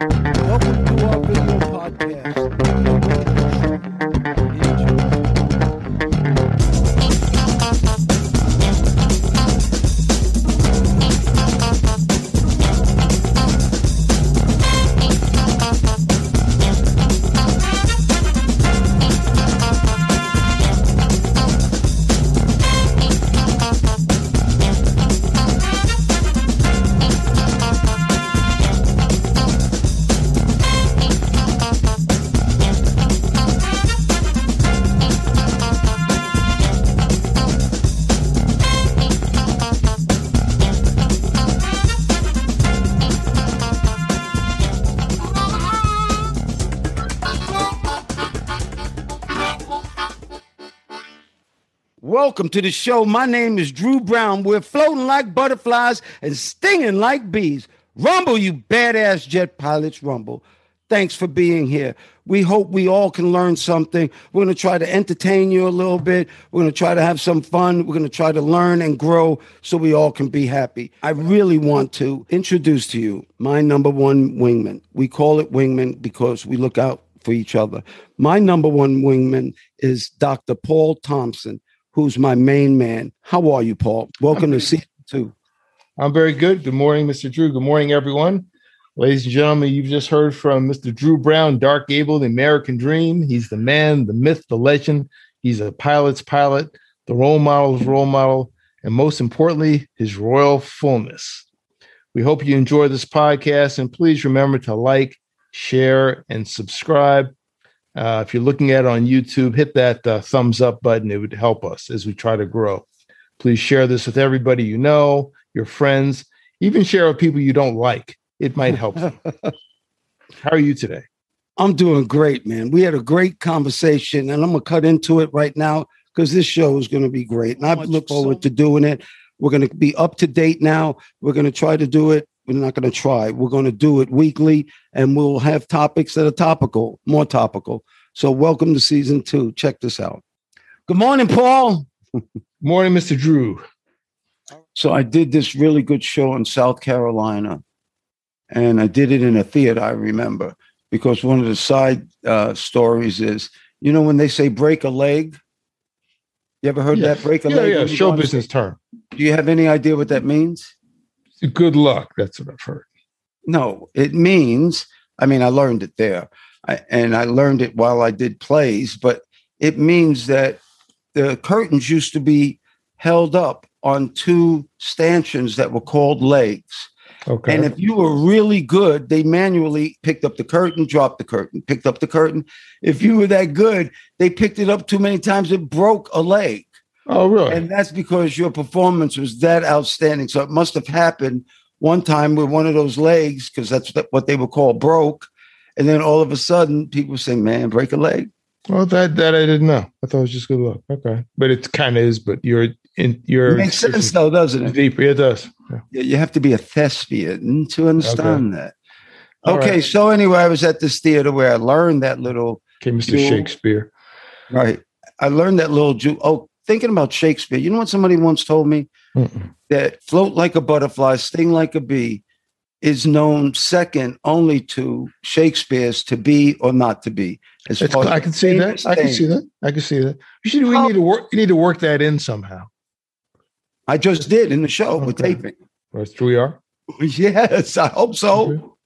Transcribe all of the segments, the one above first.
Welcome to our video podcast. Welcome to the show. My name is Drew Brown. We're floating like butterflies and stinging like bees. Rumble, you badass jet pilots, rumble. Thanks for being here. We hope we all can learn something. We're going to try to entertain you a little bit. We're going to try to have some fun. We're going to try to learn and grow so we all can be happy. I really want to introduce to you my number one wingman. We call it wingman because we look out for each other. My number one wingman is Dr. Paul Thompson, who's my main man. How are you, Paul? Welcome to season two. I'm very good. Good morning, Mr. Drew. Good morning, everyone. Ladies and gentlemen, you've just heard from Mr. Drew Brown, Dark Gable, the American Dream. He's the man, the myth, the legend. He's a pilot's pilot, the role model, and most importantly, his royal fullness. We hope you enjoy this podcast, and please remember to like, share, and subscribe. If you're looking at it on YouTube, hit that thumbs up button. It would help us as we try to grow. Please share this with everybody you know, your friends, even share with people you don't like. It might help them. How are you today? I'm doing great, man. We had a great conversation, and I'm going to cut into it right now because this show is going to be great. And I look forward to doing it. We're going to be up to date now. We're going to try to do it. We're not going to try. We're going to do it weekly, and we'll have topics that are topical, more topical. So welcome to season two. Check this out. Good morning, Paul. Morning, Mr. Drew. So I did this really good show in South Carolina, and I did it in a theater, I remember, because one of the side stories is, you know, when they say break a leg, you ever heard that? Break a leg? Yeah, show business term. Do you have any idea what that means? Good luck. That's what I've heard. No, it means, I mean, I learned it there and I learned it while I did plays, but it means that the curtains used to be held up on two stanchions that were called legs. Okay. And if you were really good, they manually picked up the curtain, dropped the curtain, picked up the curtain. If you were that good, they picked it up too many times. It broke a leg. Oh, really? And that's because your performance was that outstanding. So it must have happened one time with one of those legs, because that's what they would call broke. And then all of a sudden, people say, man, break a leg. Well, that I didn't know. I thought it was just good luck. Okay. But it kind of is, but It makes sense, though, doesn't it? Deep. It does. Yeah. You have to be a thespian to understand that. Okay. Right. So anyway, I was at this theater where I learned that little... Okay, Mr. Shakespeare. Right. I learned that little... Thinking about Shakespeare, you know what somebody once told me? Mm-mm. That float like a butterfly, sting like a bee is known second only to Shakespeare's To Be or Not to Be. I can see that. I can see that. We need to work that in somehow. I just did in the show with taping. That's we are. Yes, I hope so.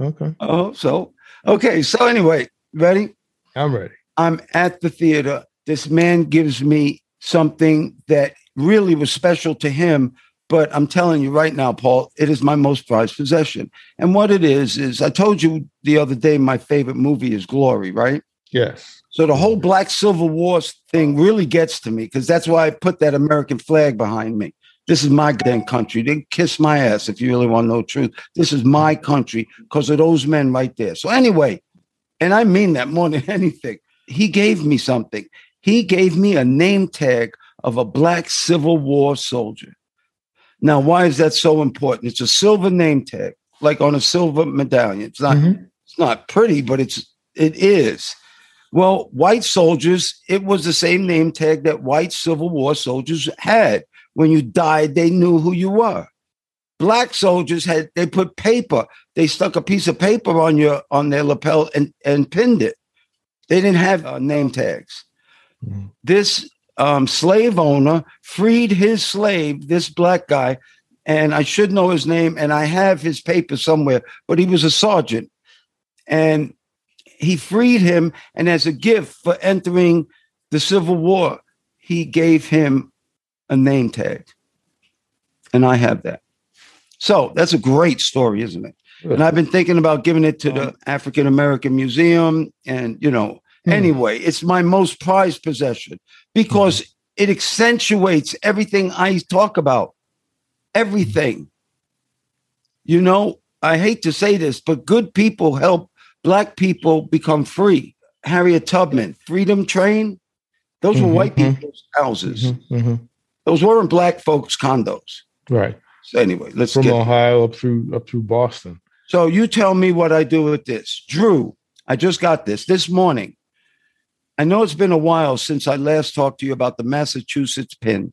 Okay. I hope so. Okay, so anyway, ready? I'm ready. I'm at the theater. This man gives me something that really was special to him. But I'm telling you right now, Paul, it is my most prized possession. And what it is I told you the other day, my favorite movie is Glory, right? Yes. So the whole Black Civil War thing really gets to me because that's why I put that American flag behind me. This is my damn country. They kiss my ass if you really want to know the truth. This is my country because of those men right there. So anyway, and I mean that more than anything, he gave me something. He gave me a name tag of a Black Civil War soldier. Now, why is that so important? It's a silver name tag, like on a silver medallion. It's not, It's not pretty, but it is. Well, white soldiers, it was the same name tag that white Civil War soldiers had. When you died, they knew who you were. black soldiers had, they put paper, they stuck a piece of paper on your, on their lapel and pinned it. They didn't have name tags. Mm-hmm. This slave owner freed his slave, this black guy, and I should know his name, and I have his paper somewhere, but he was a sergeant. And he freed him, and as a gift for entering the Civil War, he gave him a name tag. And I have that. So that's a great story, isn't it? Really? And I've been thinking about giving it to the African American Museum. And, you know, anyway, it's my most prized possession because it accentuates everything I talk about. Everything. You know, I hate to say this, but good people help black people become free. Harriet Tubman, Freedom Train. Those were white people's houses. Those weren't black folks' condos. Right. So anyway, let's get from Ohio up through Boston. So you tell me what I do with this. Drew, I just got this morning. I know it's been a while since I last talked to you about the Massachusetts pin.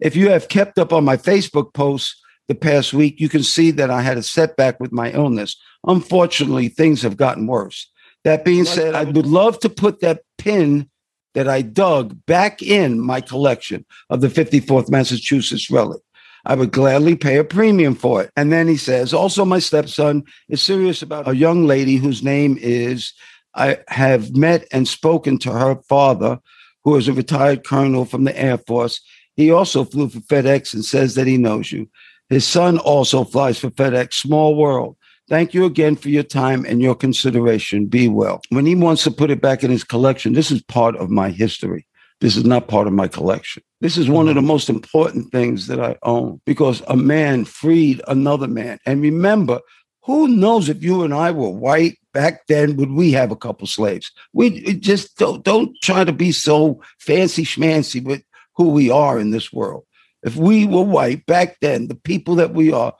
If you have kept up on my Facebook posts the past week, you can see that I had a setback with my illness. Unfortunately, things have gotten worse. That being said, I would love to put that pin that I dug back in my collection of the 54th Massachusetts relic. I would gladly pay a premium for it. And then he says, also my stepson is serious about a young lady whose name is, I have met and spoken to her father, who is a retired colonel from the Air Force. He also flew for FedEx and says that he knows you. His son also flies for FedEx. Small world. Thank you again for your time and your consideration. Be well. When he wants to put it back in his collection, this is part of my history. This is not part of my collection. This is one of the most important things that I own because a man freed another man. And remember, who knows if you and I were white back then, would we have a couple slaves? We just don't try to be so fancy schmancy with who we are in this world. If we were white back then, the people that we are,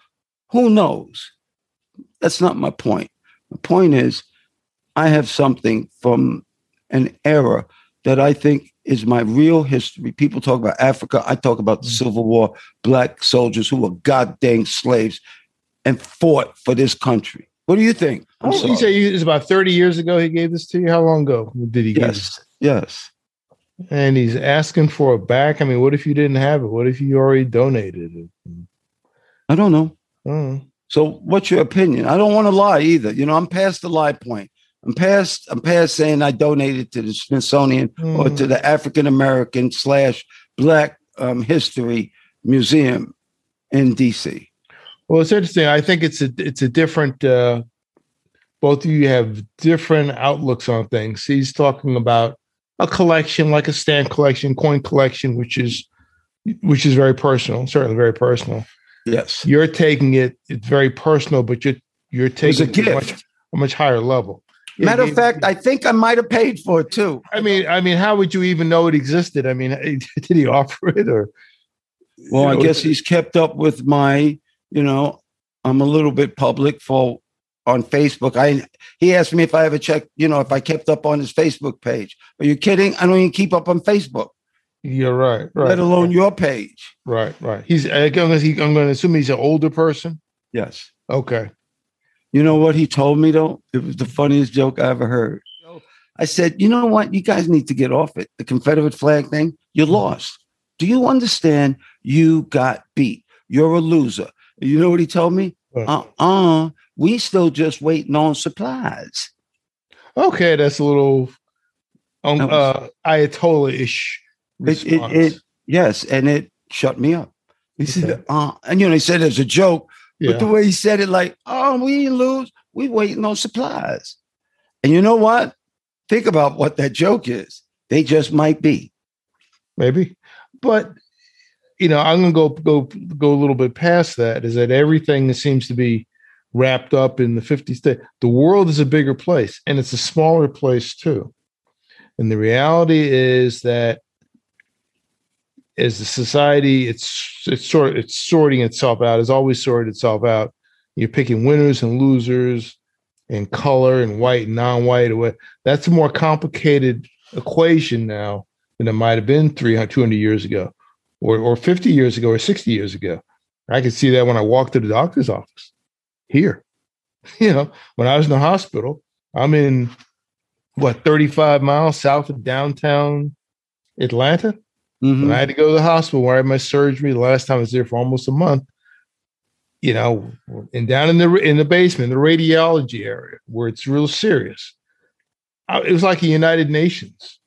who knows? That's not my point. The point is I have something from an era that I think is my real history. People talk about Africa. I talk about the Civil War, black soldiers who were goddamn slaves and fought for this country. What do you think? You say it was about 30 years ago he gave this to you? How long ago did he give this? Yes. And he's asking for it back? I mean, what if you didn't have it? What if you already donated it? I don't know. So what's your opinion? I don't want to lie either. You know, I'm past the lie point. I'm past saying I donated to the Smithsonian or to the African American / Black History Museum in D.C. Well, it's interesting. I think it's a different. Both of you have different outlooks on things. He's talking about a collection, like a stamp collection, coin collection, which is very personal. Certainly very personal. Yes, you're taking it. It's very personal, but you're taking it a much higher level. Matter of fact, I think I might have paid for it too. I mean, how would you even know it existed? I mean, did he offer it or? Well, I guess he's kept up with my. You know, I'm a little bit public on Facebook. He asked me if I ever checked. You know, if I kept up on his Facebook page. Are you kidding? I don't even keep up on Facebook. You're right. Let alone your page. Right. I'm going to assume he's an older person. Yes. Okay. You know what he told me, though? It was the funniest joke I ever heard. I said, you know what? You guys need to get off it. The Confederate flag thing, you lost. Do you understand? You got beat. You're a loser. You know what he told me? We still just waiting on supplies. Okay, that's a little Ayatollah-ish response. Yes, and it shut me up. He said it as a joke. Yeah. But the way he said it, like, we didn't lose. We waiting on supplies. And you know what? Think about what that joke is. They just might be. Maybe. But, you know, I'm going to go a little bit past that, is that everything that seems to be wrapped up in the 50s, the world is a bigger place, and it's a smaller place, too. And the reality is that as a society, it's sorting itself out. It's always sorted itself out. You're picking winners and losers, and color and white and non-white. That's a more complicated equation now than it might have been 200 years ago, or 50 years ago, or 60 years ago. I could see that when I walked to the doctor's office here. You know, when I was in the hospital, I'm in, 35 miles south of downtown Atlanta. Mm-hmm. When I had to go to the hospital where I had my surgery, the last time I was there for almost a month, you know, and down in the basement, the radiology area where it's real serious. It was like the United Nations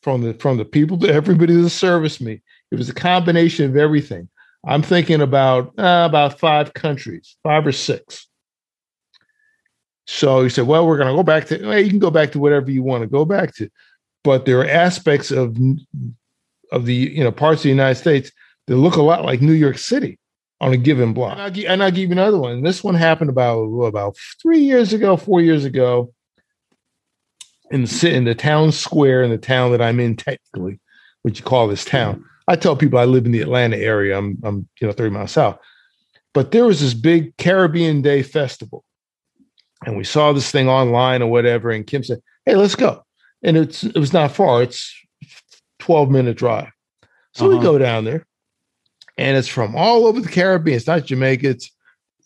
from the people to everybody that serviced me. It was a combination of everything. I'm thinking about 5 countries, 5 or 6. So he said, well, we're going to go back to, hey, you can go back to whatever you want to go back to. But there are aspects of the, you know, parts of the United States that look a lot like New York City on a given block. And I'll give you another one. This one happened about 4 years ago in the town square in the town that I'm in, technically, what you call this town. I tell people I live in the Atlanta area. I'm 30 miles south. But there was this big Caribbean Day festival. And we saw this thing online or whatever. And Kim said, hey, let's go. And it was not far. It's 12-minute drive. So we go down there. And it's from all over the Caribbean. It's not Jamaica. It's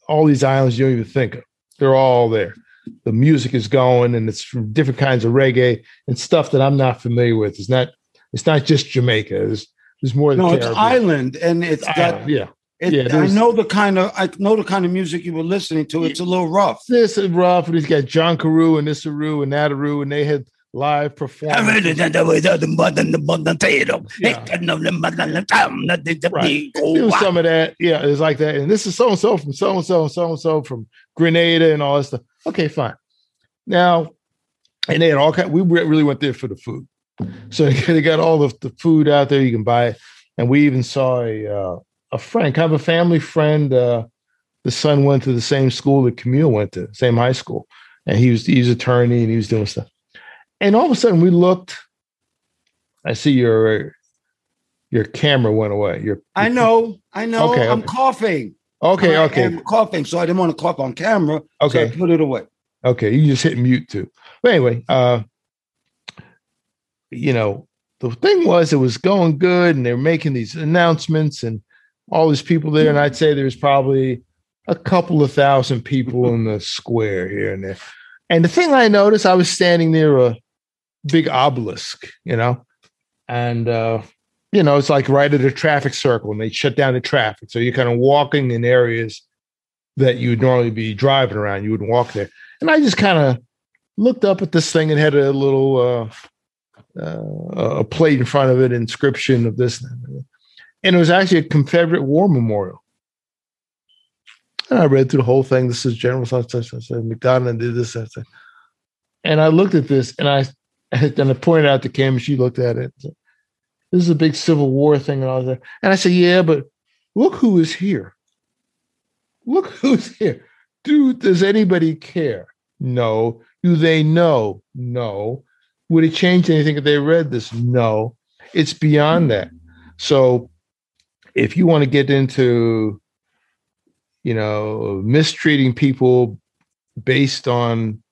all these islands you don't even think of. They're all there. The music is going, and it's from different kinds of reggae and stuff that I'm not familiar with. It's not just Jamaica. There's more than Caribbean. It's island, and it's I know the kind of music you were listening to. It's a little rough. This is rough, and it's got John Carew and this Aru and that Aru, and they had live performance. Right. There's some of that. Yeah, it's like that. And this is so-and-so from so-and-so and so-and-so from Grenada and all that stuff. Okay, fine. Now, and they had all kind. We really went there for the food. So they got all of the food out there. You can buy it. And we even saw a friend, kind of a family friend. The son went to the same school that Camille went to, same high school. And he's an attorney, and he was doing stuff. And all of a sudden we looked. I see your camera went away. I know. Okay, I'm coughing. Okay. I'm coughing, so I didn't want to cough on camera. Okay. So I put it away. Okay, you just hit mute too. But anyway, the thing was, it was going good, and they were making these announcements and all these people there. And I'd say there's probably a couple of thousand people in the square here and there. And the thing I noticed, I was standing near a big obelisk, and, it's like right at a traffic circle, and they shut down the traffic. So you're kind of walking in areas that you would normally be driving around. You wouldn't walk there. And I just kind of looked up at this thing and had a little, a plate in front of it, inscription of this. And it was actually a Confederate War Memorial. And I read through the whole thing. This is General such, McDonald did this. Such. And I looked at this, and I pointed out to Kim, and she looked at it. Said, this is a big Civil War thing and all that. And I said, yeah, but look who is here. Look who's here. Dude, does anybody care? No. Do they know? No. Would it change anything if they read this? No. It's beyond that. So if you want to get into, mistreating people based on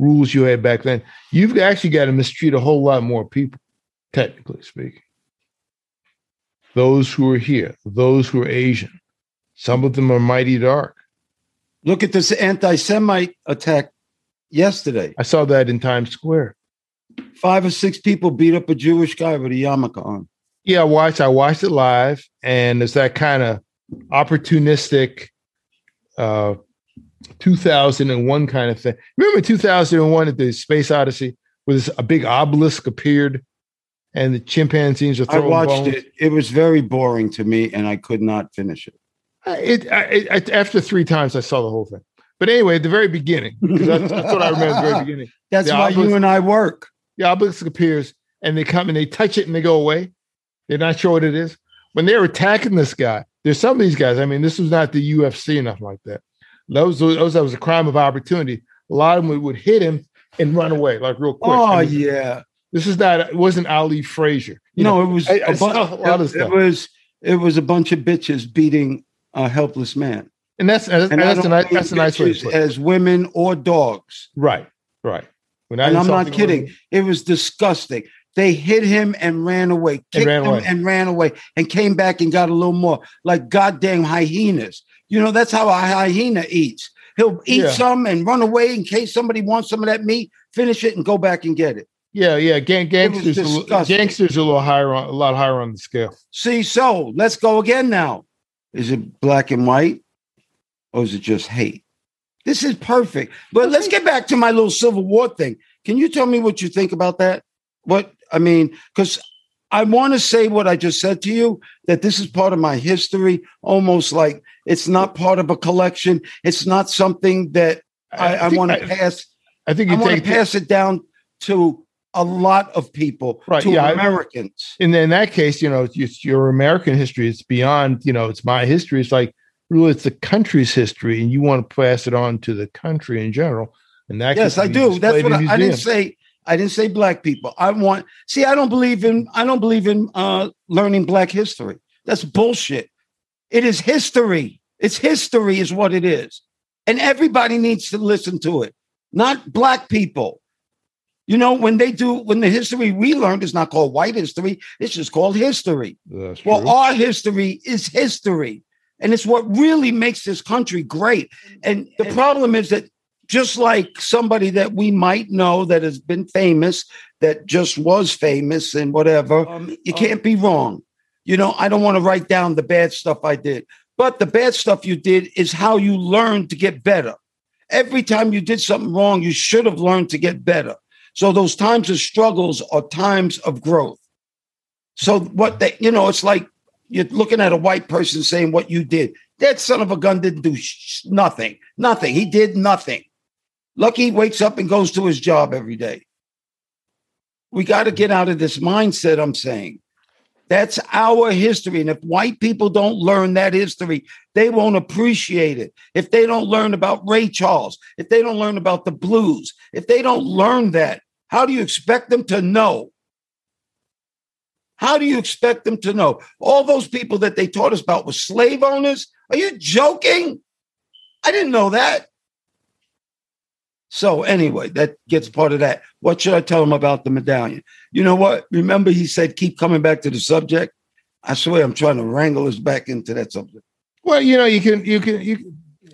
rules you had back then, you've actually got to mistreat a whole lot more people, technically speaking. Those who are here, those who are Asian, some of them are mighty dark. Look at this anti-Semite attack yesterday. I saw that in Times Square. 5 or 6 people beat up a Jewish guy with a yarmulke on. Yeah, I watched it live, and it's that kind of opportunistic 2001 kind of thing. Remember 2001 at the Space Odyssey, where a big obelisk appeared, and the chimpanzees were throwing bones? I watched it. It was very boring to me, and I could not finish it. After 3 times, I saw the whole thing. But anyway, at the very beginning, because that's what I remember at the very beginning. That's why you and I work. The obelisk appears, and they come and they touch it and they go away. They're not sure what it is. When they're attacking this guy, there's some of these guys. I mean, this was not the UFC and nothing like that. That was a crime of opportunity. A lot of them would hit him and run away, like real quick. Oh, I mean, yeah. It wasn't Ali Frazier. It was a bunch of bitches beating a helpless man. And that's a nice way to put it. As women or dogs. Right. When I'm not kidding. It was disgusting. They hit him and ran away, kicked him and ran away, and came back and got a little more, like goddamn hyenas. You know, that's how a hyena eats. He'll eat some and run away in case somebody wants some of that meat, finish it, and go back and get it. Yeah, yeah. Gangsters are a little higher on, a lot higher on the scale. See, so let's go again now. Is it black and white, or is it just hate? This is perfect. But let's get back to my little Civil War thing. Can you tell me what you think about that? What I mean, because I want to say what I just said to you, that this is part of my history, almost like it's not part of a collection. It's not something that I want to pass. I think you want to pass it down to a lot of people, right, to Americans. And in that case, you know, it's your American history. It's beyond, you know, it's my history. It's like, really, it's the country's history, and you want to pass it on to the country in general. And that yes, I do. That's what I didn't say. I didn't say black people. I don't believe in learning black history. That's bullshit. It is history. It's history is what it is. And everybody needs to listen to it. Not black people. You know, when the history we learned is not called white history, it's just called history. That's well, true. Our history is history. And it's what really makes this country great. And the problem is that just like somebody that we might know that has been famous, that just was famous and whatever, you can't be wrong. You know, I don't want to write down the bad stuff I did, but the bad stuff you did is how you learned to get better. Every time you did something wrong, you should have learned to get better. So those times of struggles are times of growth. So what they, you know, it's like you're looking at a white person saying what you did. That son of a gun didn't do nothing. Nothing. He did nothing. Lucky wakes up and goes to his job every day. We got to get out of this mindset, I'm saying. That's our history. And if white people don't learn that history, they won't appreciate it. If they don't learn about Ray Charles, if they don't learn about the blues, if they don't learn that, how do you expect them to know? How do you expect them to know? All those people that they taught us about were slave owners? Are you joking? I didn't know that. So anyway, that gets part of that. What should I tell him about the medallion? You know what? Remember he said, keep coming back to the subject. I swear I'm trying to wrangle us back into that subject. Well, you know,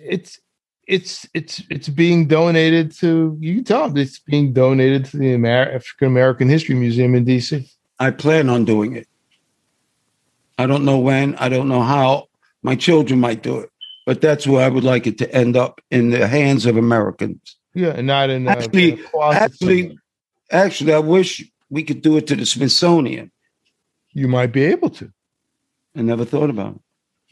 it's being donated to, you can tell him it's being donated to the African American History Museum in DC. I plan on doing it. I don't know when, I don't know how. My children might do it, but that's where I would like it to end up, in the hands of Americans. Yeah, and not in actually, I wish we could do it to the Smithsonian. You might be able to. I never thought about it.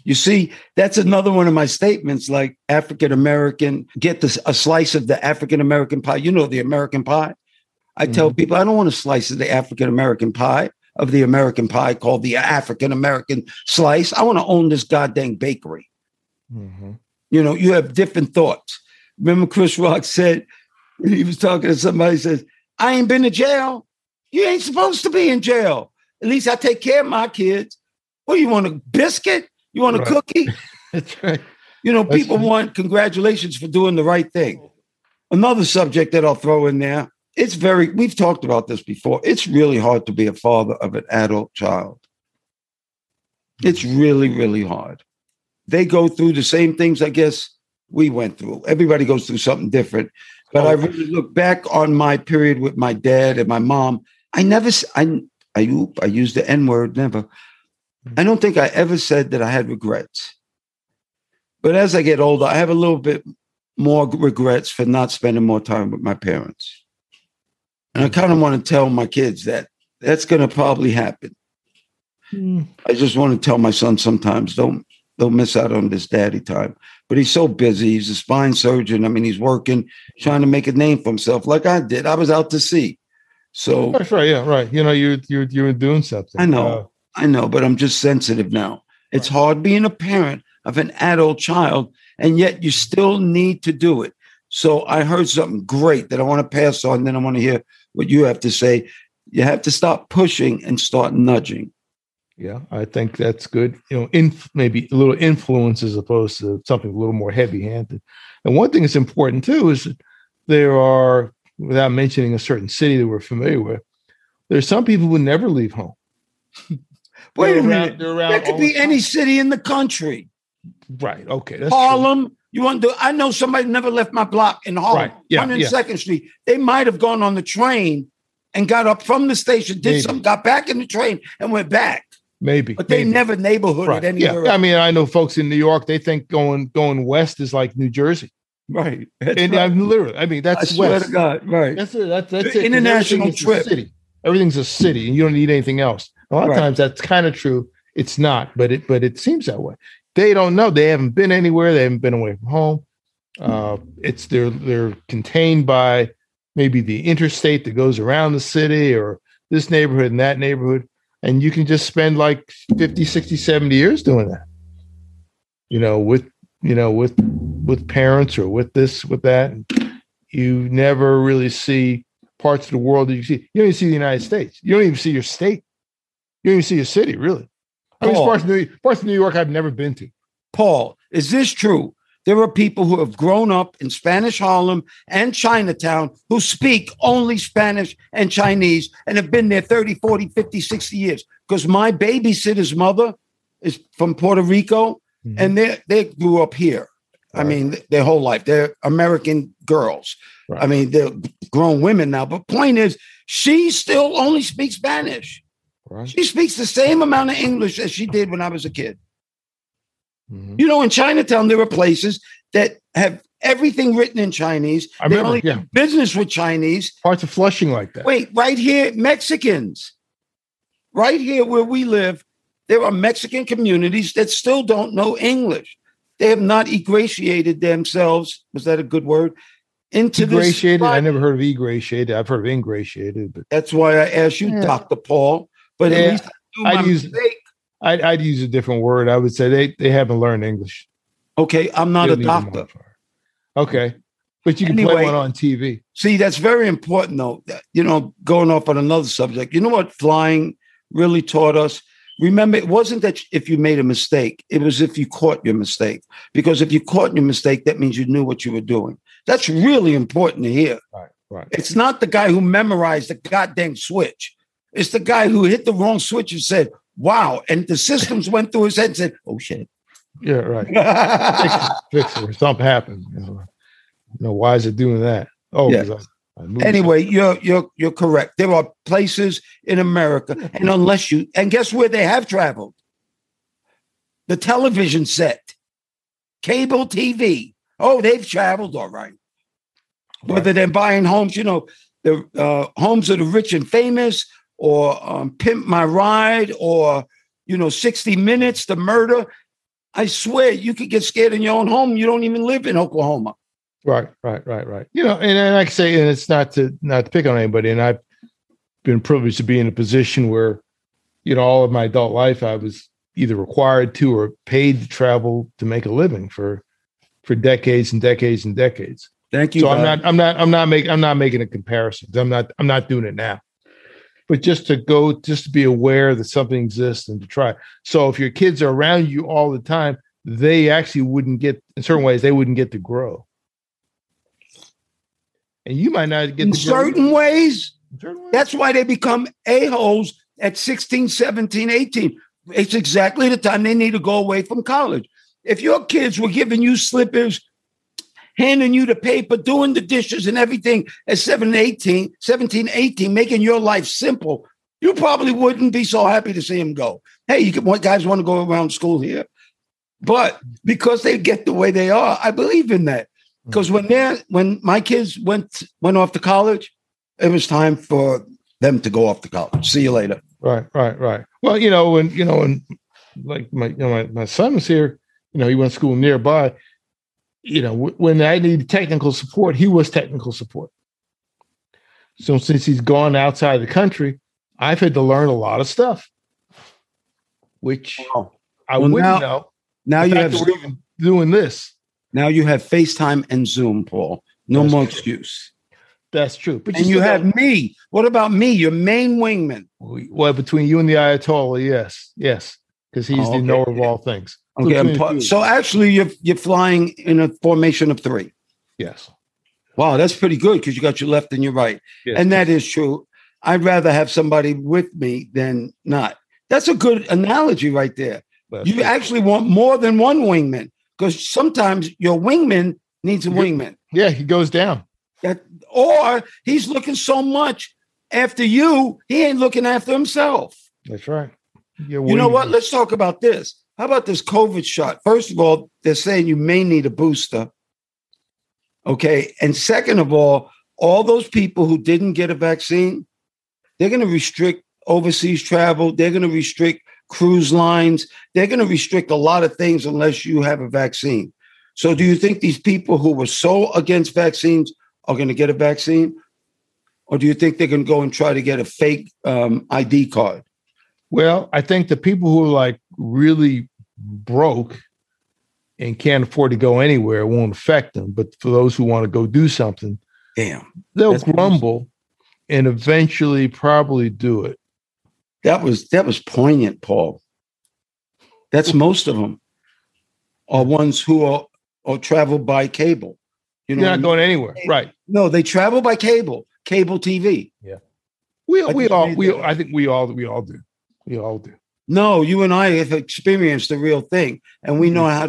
You see, that's another one of my statements, like African American, get a slice of the African American pie. You know, the American pie. I tell people, I don't want a slice of the African American pie, of the American pie called the African American slice. I want to own this goddamn bakery. Mm-hmm. You know, you have different thoughts. Remember Chris Rock said, he was talking to somebody, says, I ain't been to jail. You ain't supposed to be in jail. At least I take care of my kids. Well, you want a biscuit? You want a cookie? That's right. You know, people want congratulations for doing the right thing. Another subject that I'll throw in there, we've talked about this before. It's really hard to be a father of an adult child. It's really, really hard. They go through the same things, I guess, we went through. Everybody goes through something different. But I really look back on my period with my dad and my mom. I used the N-word, never. I don't think I ever said that I had regrets. But as I get older, I have a little bit more regrets for not spending more time with my parents. And I kind of want to tell my kids that that's going to probably happen. Mm. I just want to tell my son sometimes, don't miss out on this daddy time. But he's so busy. He's a spine surgeon. I mean, he's working, trying to make a name for himself like I did. I was out to sea. So that's right. Yeah, right. You know, you were doing something. I know, but I'm just sensitive now. It's hard being a parent of an adult child, and yet you still need to do it. So I heard something great that I want to pass on, and then I want to hear what you have to say. You have to stop pushing and start nudging. Yeah, I think that's good. You know, maybe a little influence as opposed to something a little more heavy-handed. And one thing that's important, too, is that there are, without mentioning a certain city that we're familiar with, There's some people who never leave home. Wait a minute. That could be any city in the country. Right. Okay. That's Harlem. True. You want to? I know somebody never left my block in Harlem. Right. Yeah, 102nd Street. They might have gone on the train and got up from the station, did something, got back in the train, and went back. Maybe. But they never neighborhooded anywhere. Yeah. I mean, I know folks in New York, they think going west is like New Jersey. Right. Literally, I mean, that's west. I swear to God. Right. That's it. International trip. Everything's a city, and you don't need anything else. A lot of times that's kind of true. It's not, but it seems that way. They don't know. They haven't been anywhere. They haven't been away from home. They're contained by maybe the interstate that goes around the city, or this neighborhood and that neighborhood. And you can just spend like 50, 60, 70 years doing that, with parents or with this, with that. You never really see parts of the world that you see. You don't even see the United States. You don't even see your state. You don't even see your city, really. I mean, parts of New York I've never been to. Paul, is this true? There are people who have grown up in Spanish Harlem and Chinatown who speak only Spanish and Chinese and have been there 30, 40, 50, 60 years. Because my babysitter's mother is from Puerto Rico, and they grew up here. All their whole life. They're American girls. Right. I mean, they're grown women now. But point is, she still only speaks Spanish. Right. She speaks the same amount of English as she did when I was a kid. You know, in Chinatown, there are places that have everything written in Chinese. I remember, they only do business with Chinese. Parts of Flushing like that. Wait, right here, Mexicans. Right here where we live, there are Mexican communities that still don't know English. They have not ingratiated themselves. Was that a good word? Into ingratiated? I never heard of ingratiated. I've heard of ingratiated. But that's why I asked you, Dr. Paul. But at least I'd use a different word. I would say they haven't learned English. Okay, I'm not a doctor. Okay, but you can play one on TV. See, that's very important, though. Going off on another subject, you know what flying really taught us? Remember, it wasn't that if you made a mistake. It was if you caught your mistake. Because if you caught your mistake, that means you knew what you were doing. That's really important to hear. Right. It's not the guy who memorized the goddamn switch. It's the guy who hit the wrong switch and said, wow. And the systems went through his head and said, oh, shit. Yeah, right. Fix it. Something happened. Why is it doing that? Oh, yeah. Anyway, you're correct. There are places in America. And guess where they have traveled? The television set. Cable TV. Oh, they've traveled. All right. Whether they're buying homes, the homes of the rich and famous, or Pimp My Ride, or 60 Minutes, The Murder. I swear, you could get scared in your own home. You don't even live in Oklahoma. Right. And I say, and it's not to pick on anybody. And I've been privileged to be in a position where, all of my adult life, I was either required to or paid to travel to make a living for decades and decades and decades. Thank you. So God. I'm not making a comparison. I'm not doing it now. But just to be aware that something exists and to try. So if your kids are around you all the time, they actually wouldn't get, in certain ways, they wouldn't get to grow. And you might not get in certain ways. That's why they become a-holes at 16, 17, 18. It's exactly the time they need to go away from college. If your kids were giving you slippers, handing you the paper, doing the dishes and everything at 17, 18, making your life simple, you probably wouldn't be so happy to see him go. Hey, guys want to go around school here. But because they get the way they are, I believe in that. Because when my kids went off to college, it was time for them to go off to college. See you later. Right. Well, when like my son was here, he went to school nearby. When I needed technical support, he was technical support. So since he's gone outside the country, I've had to learn a lot of stuff, which I wouldn't know. Now you have even doing this. Now you have FaceTime and Zoom, Paul. No more excuse. That's true. But you have me. What about me? Your main wingman. Well, between you and the Ayatollah, yes, because he's the knower of all things. Okay, so actually you're flying in a formation of three. Yes. Wow, that's pretty good because you got your left and your right. Yes, and that is true. I'd rather have somebody with me than not. That's a good analogy right there. You actually want more than one wingman, because sometimes your wingman needs a wingman. Yeah, he goes down. That, or he's looking so much after you, he ain't looking after himself. That's right. You know what? Let's talk about this. How about this COVID shot? First of all, they're saying you may need a booster. Okay. And second of all those people who didn't get a vaccine, they're going to restrict overseas travel. They're going to restrict cruise lines. They're going to restrict a lot of things unless you have a vaccine. So do you think these people who were so against vaccines are going to get a vaccine? Or do you think they're going to go and try to get a fake ID card? Well, I think the people who are like really broke and can't afford to go anywhere, it won't affect them. But for those who want to go do something, they'll grumble and eventually probably do it. That was poignant, Paul. That's most of them are ones who are travel by cable. You know, they're not going anywhere, right? No, they travel by cable TV. Yeah, I think we all do. We all do. No, you and I have experienced the real thing, and we know how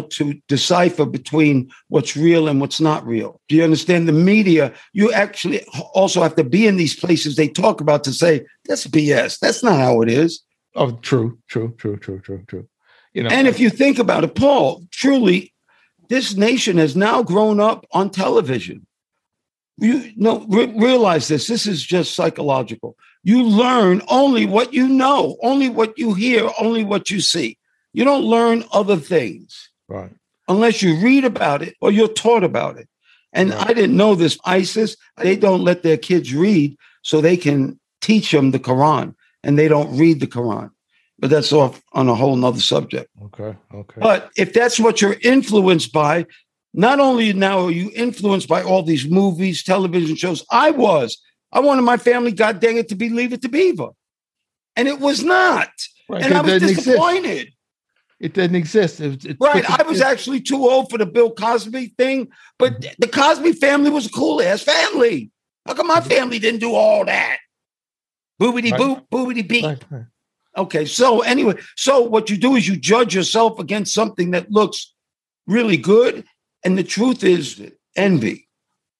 to decipher between what's real and what's not real. Do you understand? The media, you actually also have to be in these places they talk about to say that's BS. That's not how it is. Oh, true. You know, and if you think about it, Paul, truly, this nation has now grown up on television. You know, realize this. This is just psychological. You learn only what you know, only what you hear, only what you see. You don't learn other things, right? Unless you read about it or you're taught about it. And right. I didn't know this. ISIS, they don't let their kids read so they can teach them the Quran, and they don't read the Quran. But that's off on a whole nother subject. Okay. But if that's what you're influenced by, not only now are you influenced by all these movies, television shows. I wanted my family, God dang it, to be Leave It to Beaver. And it was not. Right, and I was disappointed. It didn't exist. I was actually too old for the Bill Cosby thing, but the Cosby family was a cool-ass family. How come my family didn't do all that? Boobity-boop, boobity-beep. Right. Okay, so anyway, what you do is you judge yourself against something that looks really good, and the truth is envy.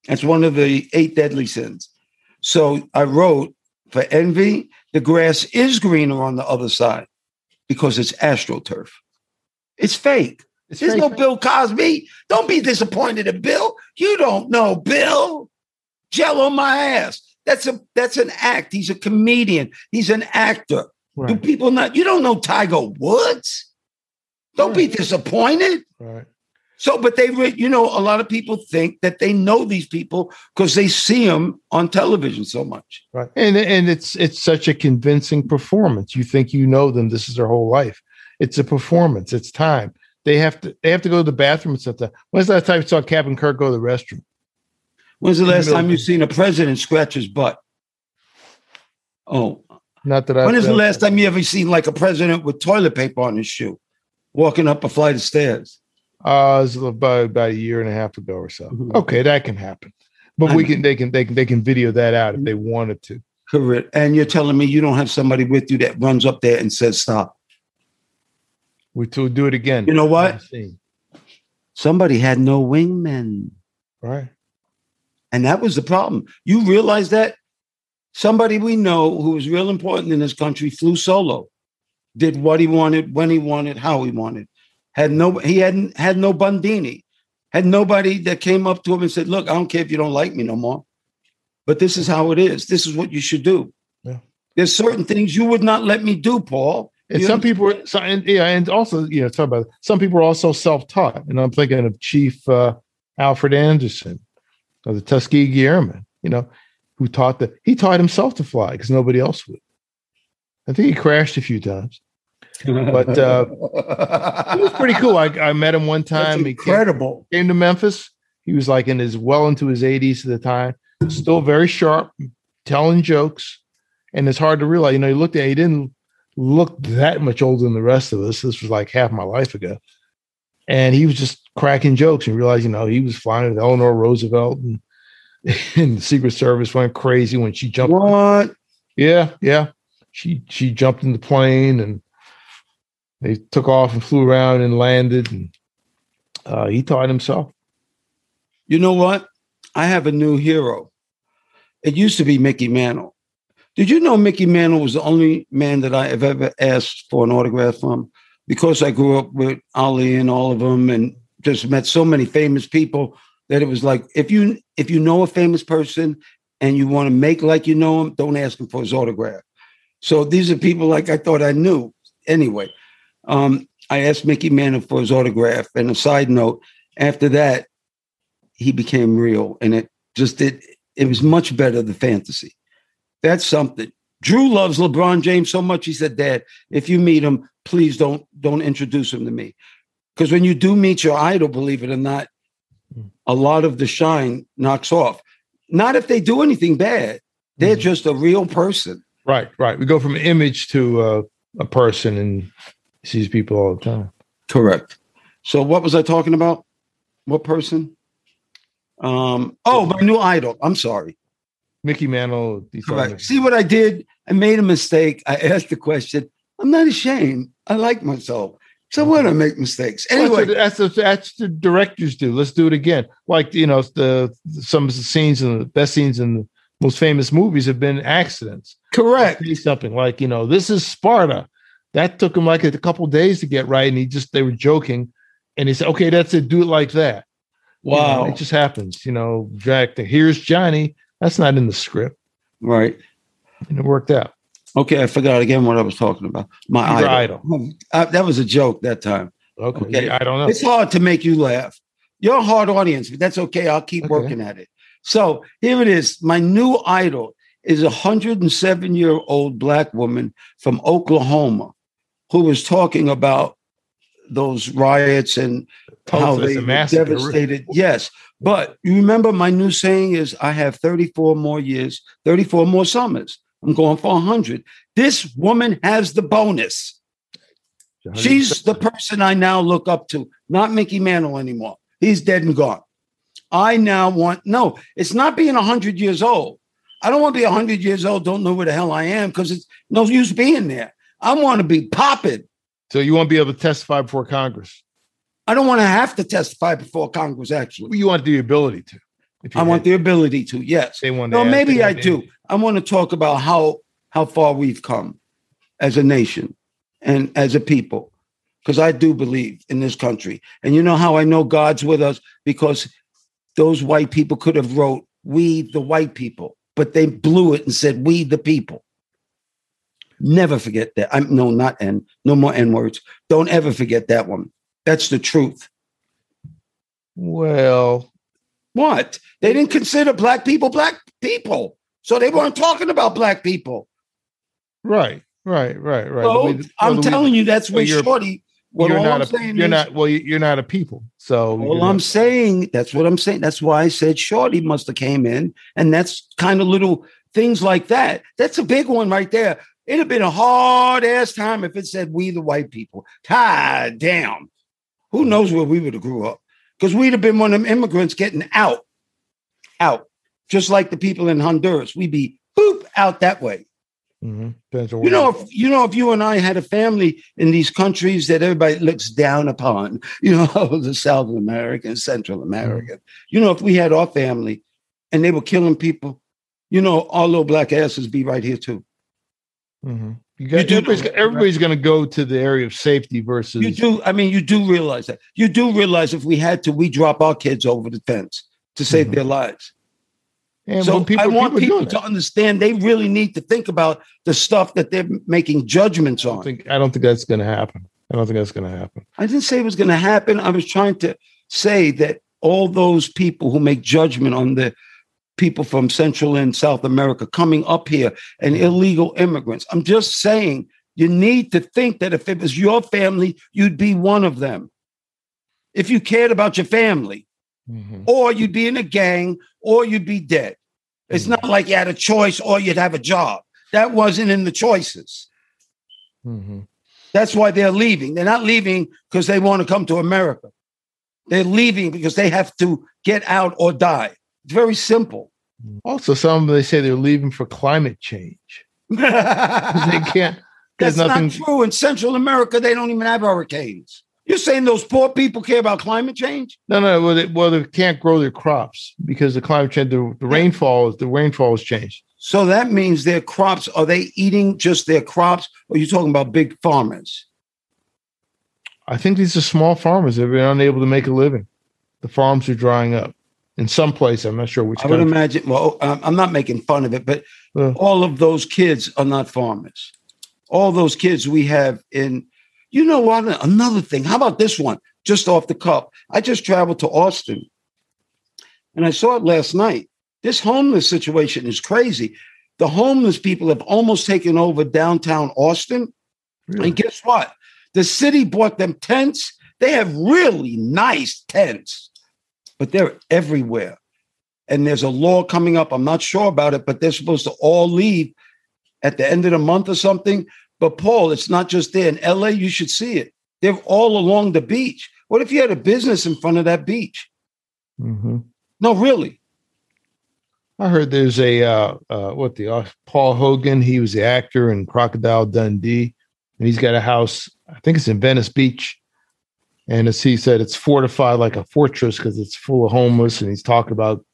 That's one of the 8 deadly sins. So I wrote, for envy, the grass is greener on the other side because it's astroturf. It's fake. There's no Bill Cosby. Don't be disappointed at Bill. You don't know Bill. Jello my ass. That's an act. He's a comedian. He's an actor. Right. Do people not? You don't know Tiger Woods. Don't be disappointed. Right. So, but a lot of people think that they know these people because they see them on television so much. Right. And it's such a convincing performance. You think you know them. This is their whole life. It's a performance. It's time. They have to go to the bathroom at some time. When's the last time you saw Captain Kirk go to the restroom? When's the last time you've seen a president scratch his butt? Oh. Not that I When is the last time you ever seen like a president with toilet paper on his shoe walking up a flight of stairs? It was about a year and a half ago or so. Mm-hmm. Okay, that can happen, but they can video that out if they wanted to. Correct. And you're telling me you don't have somebody with you that runs up there and says stop? We'll do it again. You know what? Somebody had no wingmen, right? And that was the problem. You realize that somebody we know who was real important in this country flew solo, did what he wanted, when he wanted, how he wanted. He had no Bundini, had nobody that came up to him and said, "Look, I don't care if you don't like me no more, but this is how it is. This is what you should do." Yeah. There's certain things you would not let me do, Paul. And some people are also self-taught, and I'm thinking of Chief Alfred Anderson of the Tuskegee Airmen, you know, who taught himself to fly because nobody else would. I think he crashed a few times. But it was pretty cool. I met him one time. Incredible. He came to Memphis. He was like well into his 80s at the time, still very sharp, telling jokes. And it's hard to realize, you know, he didn't look that much older than the rest of us. This was like half my life ago. And he was just cracking jokes and realized, you know, he was flying with Eleanor Roosevelt and and the Secret Service went crazy when she jumped. What? Yeah. She jumped in the plane and they took off and flew around and landed, and he taught himself. You know what? I have a new hero. It used to be Mickey Mantle. Did you know Mickey Mantle was the only man that I have ever asked for an autograph from? Because I grew up with Ali and all of them and just met so many famous people that it was like, if you know a famous person and you want to make like you know him, don't ask him for his autograph. So these are people like I thought I knew. Anyway, I asked Mickey Mantle for his autograph. And a side note, after that, he became real. And it just did. It was much better than fantasy. That's something. Drew loves LeBron James so much. He said, Dad, if you meet him, please don't introduce him to me. Because when you do meet your idol, believe it or not, a lot of the shine knocks off. Not if they do anything bad. They're just a real person. Right. We go from image to a person and sees people all the time. Correct. So what was I talking about? What person? My new idol. I'm sorry. Mickey Mantle. Correct. See what I did? I made a mistake. I asked the question. I'm not ashamed. I like myself. So why do I make mistakes? Anyway, that's the directors do. Let's do it again. Like, you know, some of the scenes and the best scenes in the most famous movies have been accidents. Correct. Something like, you know, this is Sparta. That took him like a couple days to get right. And they were joking. And he said, okay, that's it. Do it like that. Wow. You know, it just happens. You know, Jack, here's Johnny. That's not in the script. Right. And it worked out. Okay, I forgot again what I was talking about. My idol. That was a joke that time. Okay. Yeah, I don't know. It's hard to make you laugh. You're a hard audience, but that's okay. I'll keep working at it. So here it is. My new idol is a 107-year-old Black woman from Oklahoma who was talking about those riots and how they devastated. Yes. But you remember my new saying is I have 34 more years, 34 more summers. I'm going for 100. This woman has the bonus. She's the person I now look up to, not Mickey Mantle anymore. He's dead and gone. I now want, no, it's not being 100 years old. I don't want to be 100 years old, don't know where the hell I am, because it's no use being there. I want to be popping. So you want to be able to testify before Congress? I don't want to have to testify before Congress, actually. Well, you want the ability to. I want the ability to, yes. No, maybe I do. I want to talk about how far we've come as a nation and as a people, because I do believe in this country. And you know how I know God's with us? Because those white people could have wrote, we the white people, but they blew it and said, we the people. Never forget that. No more N words. Don't ever forget that one. That's the truth. Well... What? They didn't consider black people. So they weren't talking about black people. Right. So I'm telling you, that's where Shorty. You're not a people. So I'm saying. That's why I said Shorty must have came in. And that's kind of little things like that. That's a big one right there. It'd have been a hard ass time if it said we the white people. God damn. Who knows where we would have grew up? Because we'd have been one of them immigrants getting out, just like the people in Honduras. We'd be boop out that way. Mm-hmm. If you and I had a family in these countries that everybody looks down upon, you know, the South American, Central America. Mm-hmm. You know, if we had our family and they were killing people, you know, our little black asses be right here too. Mm-hmm. Everybody's going to go to the area of safety versus... you do realize that. You do realize if we had to, we drop our kids over the fence to save their lives. And so I want people to understand they really need to think about the stuff that they're making judgments on. I don't think that's going to happen. I didn't say it was going to happen. I was trying to say that all those people who make judgment on the people from Central and South America coming up here and illegal immigrants. I'm just saying you need to think that if it was your family, you'd be one of them. If you cared about your family, or you'd be in a gang, or you'd be dead. It's not like you had a choice or you'd have a job. That wasn't in the choices. Mm-hmm. That's why they're leaving. They're not leaving because they want to come to America. They're leaving because they have to get out or die. It's very simple. Also, some of them, they say they're leaving for climate change. They can't. That's nothing... not true. In Central America, they don't even have hurricanes. You're saying those poor people care about climate change? No. Well, they can't grow their crops because the climate change, the rainfall has changed. So that means their crops, are they eating just their crops? Or are you talking about big farmers? I think these are small farmers that have been unable to make a living. The farms are drying up. In some place, I'm not sure which country. I would imagine, well, I'm not making fun of it, but all of those kids are not farmers. All those kids we have in, you know what, another thing. How about this one, just off the cuff? I just traveled to Austin, and I saw it last night. This homeless situation is crazy. The homeless people have almost taken over downtown Austin. Really? And guess what? The city bought them tents. They have really nice tents. But they're everywhere. And there's a law coming up. I'm not sure about it, but they're supposed to all leave at the end of the month or something. But, Paul, it's not just there. In L.A., you should see it. They're all along the beach. What if you had a business in front of that beach? Mm-hmm. No, really. I heard there's a, Paul Hogan, he was the actor in Crocodile Dundee. And he's got a house, I think it's in Venice Beach. And as he said, it's fortified like a fortress because it's full of homeless. And he's talking about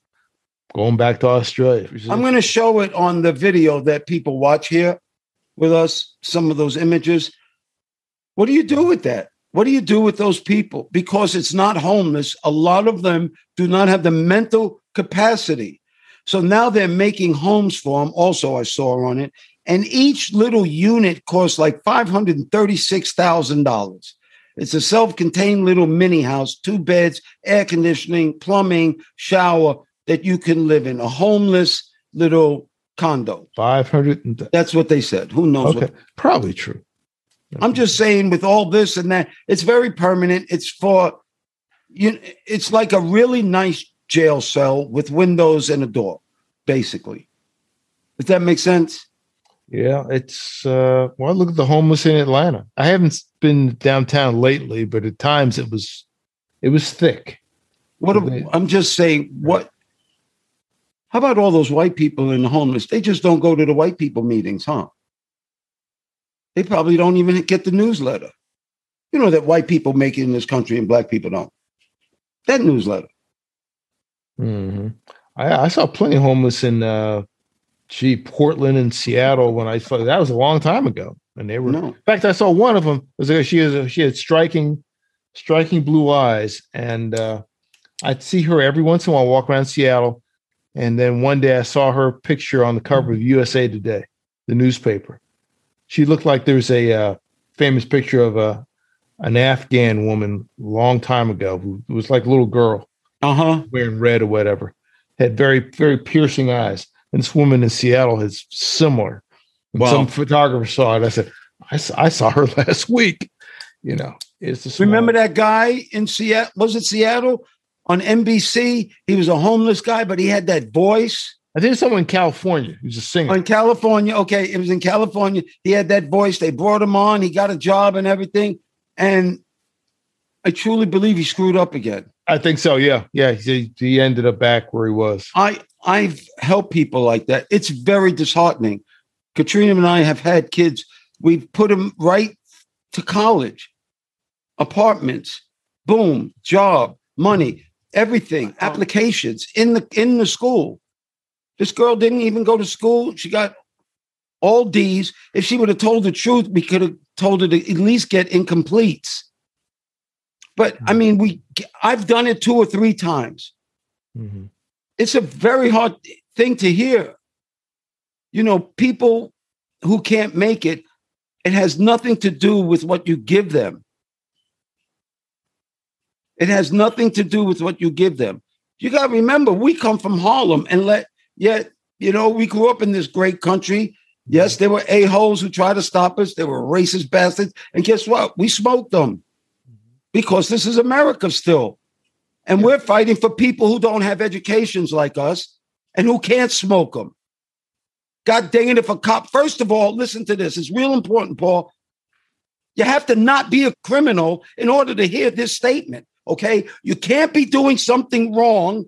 going back to Australia. I'm going to show it on the video that people watch here with us, some of those images. What do you do with that? What do you do with those people? Because it's not homeless. A lot of them do not have the mental capacity. So now they're making homes for them. Also, I saw on it. And each little unit costs like $536,000. It's a self-contained little mini house, 2 beds, air conditioning, plumbing, shower that you can live in. A homeless little condo. 500. That's what they said. Who knows? Okay. Probably true. I'm just saying with all this and that, it's very permanent. It's for you. It's like a really nice jail cell with windows and a door, basically. Does that make sense? Yeah, it's, well, look at the homeless in Atlanta. I haven't been downtown lately, but at times it was thick. I'm just saying, what? How about all those white people and the homeless? They just don't go to the white people meetings, huh? They probably don't even get the newsletter. You know that white people make it in this country and black people don't. That newsletter. Mm-hmm. I saw plenty of homeless in, Portland and Seattle. When I saw that was a long time ago, and they were. No. In fact, I saw one of them. She had striking blue eyes, and I'd see her every once in a while walk around Seattle. And then one day I saw her picture on the cover of USA Today, the newspaper. She looked like there's a famous picture of an Afghan woman a long time ago who was like a little girl, wearing red or whatever, had very very piercing eyes. And this woman in Seattle is similar. Wow. Some photographer saw it. I said, I saw her last week. You know, remember that guy in Seattle? Was it Seattle on NBC? He was a homeless guy, but he had that voice. I think someone in California. He was a singer. In California. Okay. It was in California. He had that voice. They brought him on. He got a job and everything. And I truly believe he screwed up again. I think so. Yeah. Yeah. He ended up back where he was. I've helped people like that. It's very disheartening. Katrina and I have had kids. We've put them right to college, apartments, boom, job, money, everything, applications in the school. This girl didn't even go to school. She got all D's. If she would have told the truth, we could have told her to at least get incompletes. But I mean, I've done it 2 or 3 times. Mm-hmm. It's a very hard thing to hear. You know, people who can't make it, it has nothing to do with what you give them. It has nothing to do with what you give them. You got to remember, we come from Harlem we grew up in this great country. Yes, there were a-holes who tried to stop us. There were racist bastards. And guess what? We smoked them because this is America still. And we're fighting for people who don't have educations like us and who can't smoke them. God dang it, if a cop... First of all, listen to this. It's real important, Paul. You have to not be a criminal in order to hear this statement, okay? You can't be doing something wrong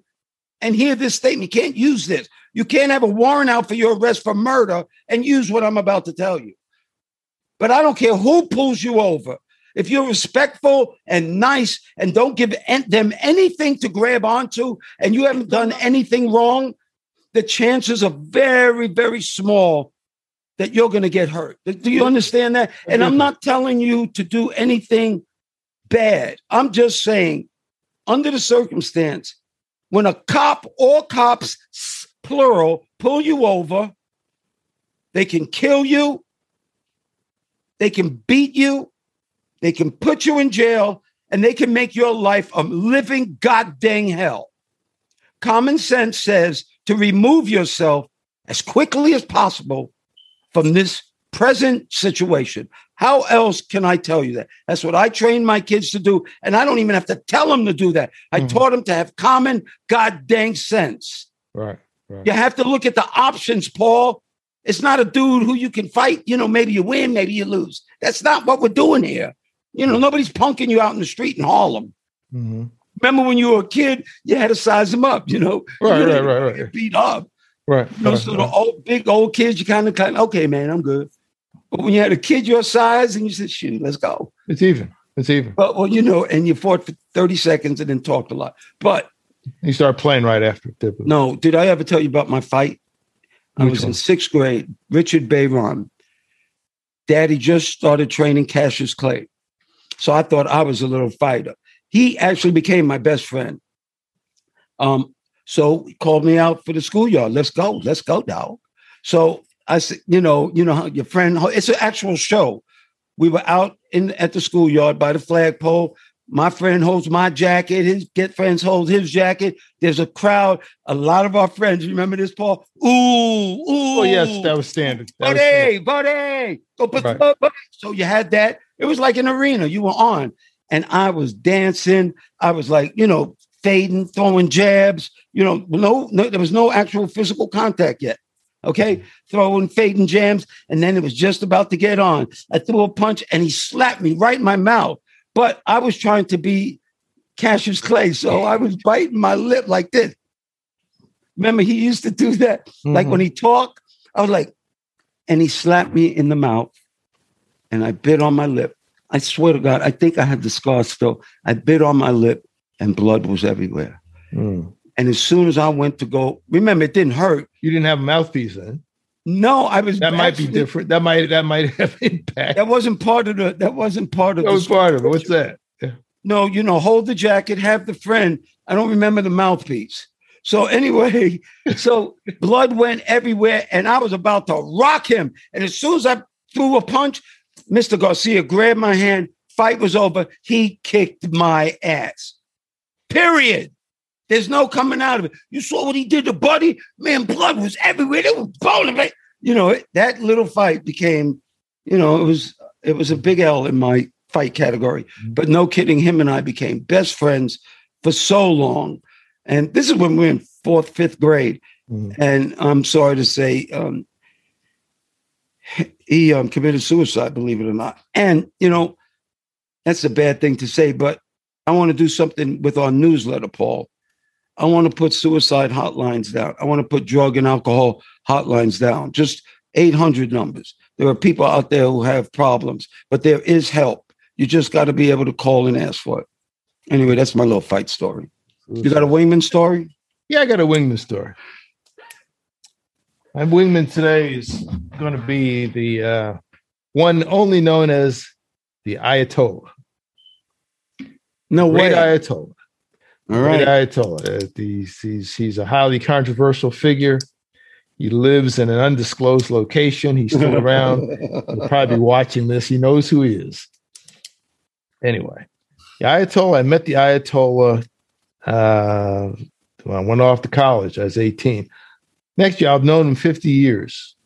and hear this statement. You can't use this. You can't have a warrant out for your arrest for murder and use what I'm about to tell you. But I don't care who pulls you over. If you're respectful and nice and don't give them anything to grab onto and you haven't done anything wrong, the chances are very, very small that you're going to get hurt. Do you understand that? And I'm not telling you to do anything bad. I'm just saying, under the circumstance, when a cop or cops, plural, pull you over, they can kill you, they can beat you, they can put you in jail, and they can make your life a living goddamn hell. Common sense says to remove yourself as quickly as possible from this present situation. How else can I tell you that? That's what I trained my kids to do, and I don't even have to tell them to do that. I taught them to have common goddamn sense. Right. You have to look at the options, Paul. It's not a dude who you can fight. You know, maybe you win, maybe you lose. That's not what we're doing here. You know, nobody's punking you out in the street in Harlem. Mm-hmm. Remember when you were a kid, you had to size them up, you know? Right. Get beat up. Right. The big old kids, you kind of, okay, man, I'm good. But when you had a kid your size and you said, shoot, let's go. It's even. But, well, you know, and you fought for 30 seconds and then talked a lot. But you start playing right after. Typically. No, did I ever tell you about my fight? I was in sixth grade. Richard Bayron. Daddy just started training Cassius Clay. So I thought I was a little fighter. He actually became my best friend. So he called me out for the schoolyard. Let's go, dog. So I said, you know, your friend, it's an actual show. We were out at the schoolyard by the flagpole. My friend holds my jacket. His friend holds his jacket. There's a crowd. A lot of our friends, remember this, Paul? Ooh. Oh, yes, that was standard. Buddy. Go put the buddy. So you had that. It was like an arena. You were on. And I was dancing. I was like, you know, fading, throwing jabs. You know, no, there was no actual physical contact yet. Okay? Throwing, fading jabs. And then it was just about to get on. I threw a punch and he slapped me right in my mouth. But I was trying to be Cassius Clay, so I was biting my lip like this. Remember, he used to do that. Mm-hmm. Like when he talked, I was like, and he slapped me in the mouth, and I bit on my lip. I swear to God, I think I had the scar still. I bit on my lip, and blood was everywhere. Mm. And as soon as I went to go, remember, it didn't hurt. You didn't have a mouthpiece then? No, I was. That might be different. That might have impact. That wasn't part of. That was part of it. What's that? Yeah. No, you know, hold the jacket, have the friend. I don't remember the mouthpiece. So anyway, blood went everywhere, and I was about to rock him. And as soon as I threw a punch, Mr. Garcia grabbed my hand. Fight was over. He kicked my ass. Period. There's no coming out of it. You saw what he did to Buddy? Man, blood was everywhere. They were boning. You know, that little fight became, you know, it was a big L in my fight category. But no kidding, him and I became best friends for so long. And this is when we were in fourth, fifth grade. Mm. And I'm sorry to say, he committed suicide, believe it or not. And, you know, that's a bad thing to say, but I want to do something with our newsletter, Paul. I want to put suicide hotlines down. I want to put drug and alcohol hotlines down, just 800 numbers. There are people out there who have problems, but there is help. You just got to be able to call and ask for it. Anyway, that's my little fight story. You got a wingman story? Yeah, I got a wingman story. My wingman today is going to be the one only known as the Ayatollah. No way. Ayatollah. All right, Ayatollah. He's a highly controversial figure. He lives in an undisclosed location. He's still around. He'll probably be watching this. He knows who he is. Anyway, the Ayatollah. I met the Ayatollah when I went off to college. I was 18. Next year, I've known him 50 years.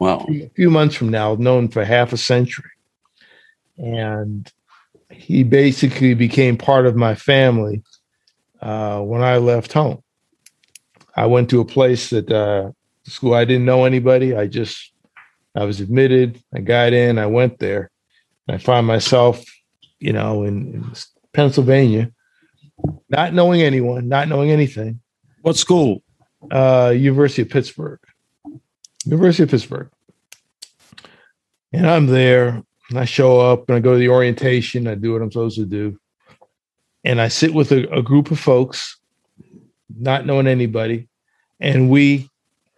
Wow. A few months from now, I've known him for half a century. And he basically became part of my family. When I left home, I went to a place that school. I didn't know anybody. I was admitted. I got in. I went there. And I found myself, you know, in Pennsylvania, not knowing anyone, not knowing anything. What school? University of Pittsburgh. And I'm there, and I show up, and I go to the orientation. I do what I'm supposed to do. And I sit with a group of folks, not knowing anybody. And we,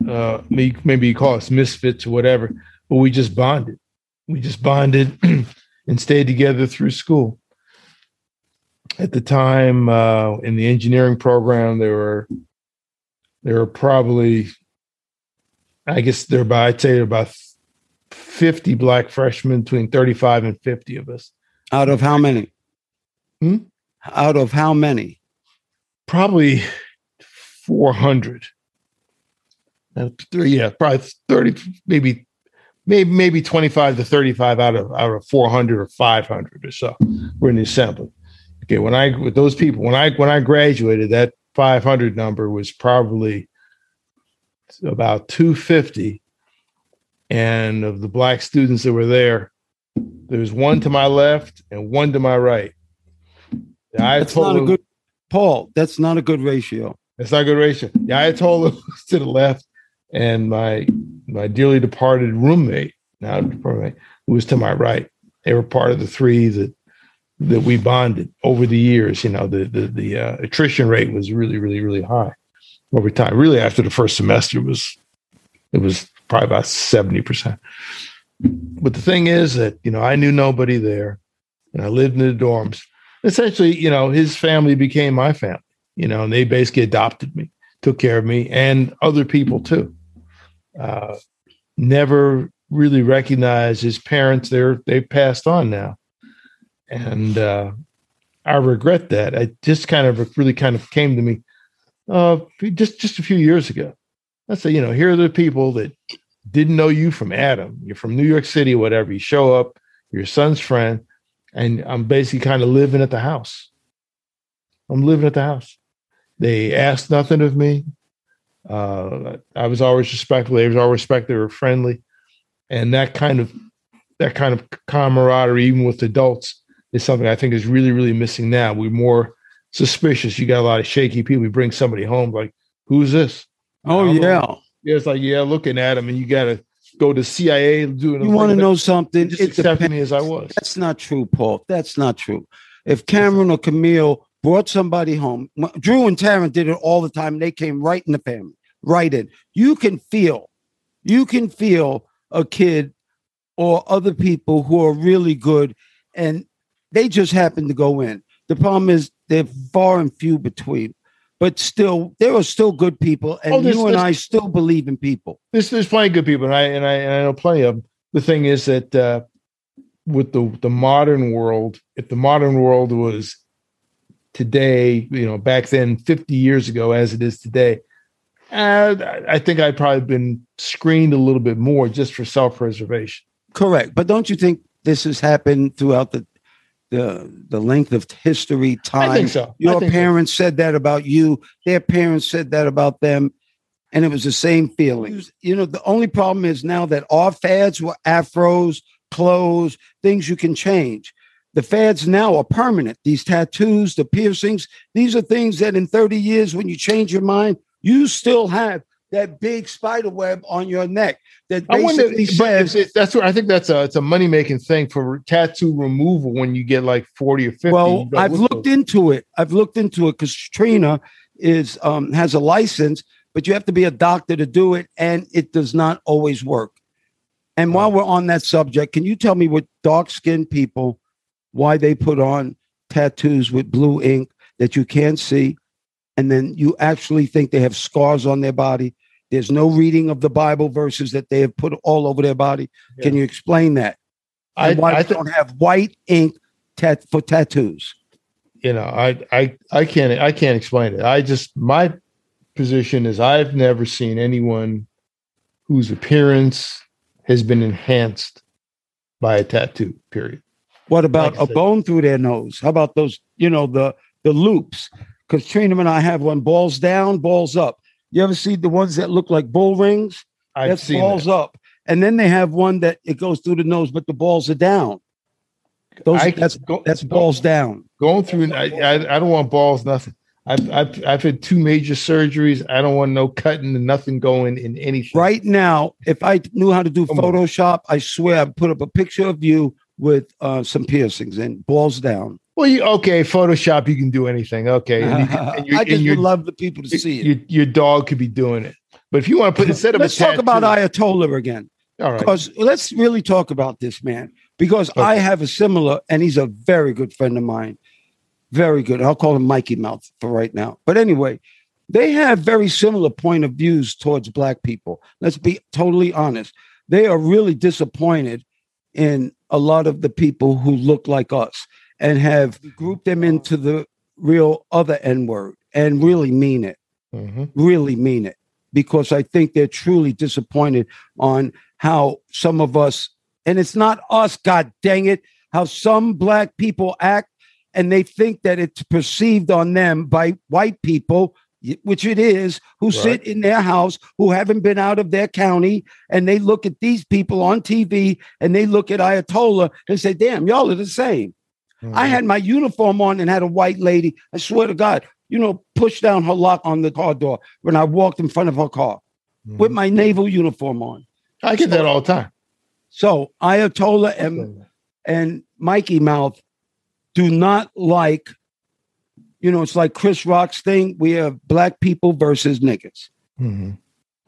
maybe you call us misfits or whatever, but we just bonded. We just bonded and stayed together through school. At the time, in the engineering program, there were probably, I guess I'd say about 50 black freshmen, between 35 and 50 of us. Out of how many? Out of how many? Probably 400. Yeah, probably 30, maybe 25 to 35 out of 400 or 500 or so were in the assembly. Okay, when I graduated, that 500 number was probably about 250. And of the black students that were there, there's one to my left and one to my right. The Ayatollah, Paul, that's not a good ratio. That's not a good ratio. The Ayatollah was to the left, and my dearly departed roommate, who was to my right. They were part of the three that we bonded over the years. You know, the attrition rate was really, really, really high over time. Really, after the first semester, it was probably about 70%. But the thing is that, you know, I knew nobody there, and I lived in the dorms. Essentially, you know, his family became my family, you know, and they basically adopted me, took care of me, and other people too. Never really recognized his parents. They passed on now. And I regret that. I just kind of came to me just a few years ago. I say, you know, here are the people that didn't know you from Adam. You're from New York City, whatever. You show up, your son's friend, and I'm basically kind of living at the house. They asked nothing of me. I was always respectful. They was always respectful. They were friendly, and that kind of camaraderie, even with adults, is something I think is really, really missing now. We're more suspicious. You got a lot of shaky people. We bring somebody home, like, who's this? Oh, yeah. It's like, yeah, looking at him, and you got to go to CIA. You want to know something? Just accept me as I was. That's not true, Paul. That's not true. If Cameron or Camille brought somebody home, Drew and Taryn did it all the time. They came right in the family, right in. You can feel a kid or other people who are really good, and they just happen to go in. The problem is they're far and few between. But still, there are still good people, and I still believe in people. There's plenty of good people, and I know plenty of them. The thing is that with the modern world, if the modern world was today, you know, back then, 50 years ago, as it is today, I think I'd probably been screened a little bit more just for self-preservation. Correct, but don't you think this has happened throughout the length of history, time? I think so. Your parents said that about you. Their parents said that about them. And it was the same feelings. You know, the only problem is now that our fads were afros, clothes, things you can change. The fads now are permanent. These tattoos, the piercings, these are things that in 30 years, when you change your mind, you still have that big spider web on your neck. That basically says, that's what I think. It's a money making thing for tattoo removal when you get like 40 or 50. Well, I've looked into it because Trina is has a license, but you have to be a doctor to do it, and it does not always work. And while we're on that subject, can you tell me what dark skinned people, why they put on tattoos with blue ink that you can't see? And then you actually think they have scars on their body. There's no reading of the Bible verses that they have put all over their body. Yeah. Can you explain that? I don't have white ink for tattoos. You know, I can't explain it. My position is I've never seen anyone whose appearance has been enhanced by a tattoo, period. What about a bone through their nose? How about those, you know, the loops? Because Trina and I have one, balls down, balls up. You ever see the ones that look like bull rings? I've seen balls up. And then they have one that it goes through the nose, but the balls are down. That's balls down. Going through, I don't want balls, nothing. I've had two major surgeries. I don't want no cutting and nothing going in anything. Right now, if I knew how to do Photoshop, I swear I'd put up a picture of you with some piercings and balls down. Well, okay, Photoshop, you can do anything. Okay. And I just would love the people to see it. Your dog could be doing it. But if you want to put instead of let's a tattoo, talk about Ayatollah again. All right. Because let's really talk about this man. Because okay. I have a similar, and he's a very good friend of mine. Very good. I'll call him Mikey Mouth for right now. But anyway, they have very similar point of views towards black people. Let's be totally honest. They are really disappointed in a lot of the people who look like us and have grouped them into the real other N-word and really mean it. Mm-hmm. Really mean it. Because I think they're truly disappointed on how some of us, and it's not us, God dang it, how some black people act. And they think that it's perceived on them by white people, which it is, who right. sit in their house, who haven't been out of their county. And they look at these people on TV and they look at Ayatollah and say, damn, y'all are the same. Mm-hmm. I had my uniform on and had a white lady, I swear to God, push down her lock on the car door when I walked in front of her car mm-hmm. with my naval uniform on. I get that all the time. So Ayatollah and Mikey Mouth do not like, it's like Chris Rock's thing. We have black people versus niggas. Mm-hmm.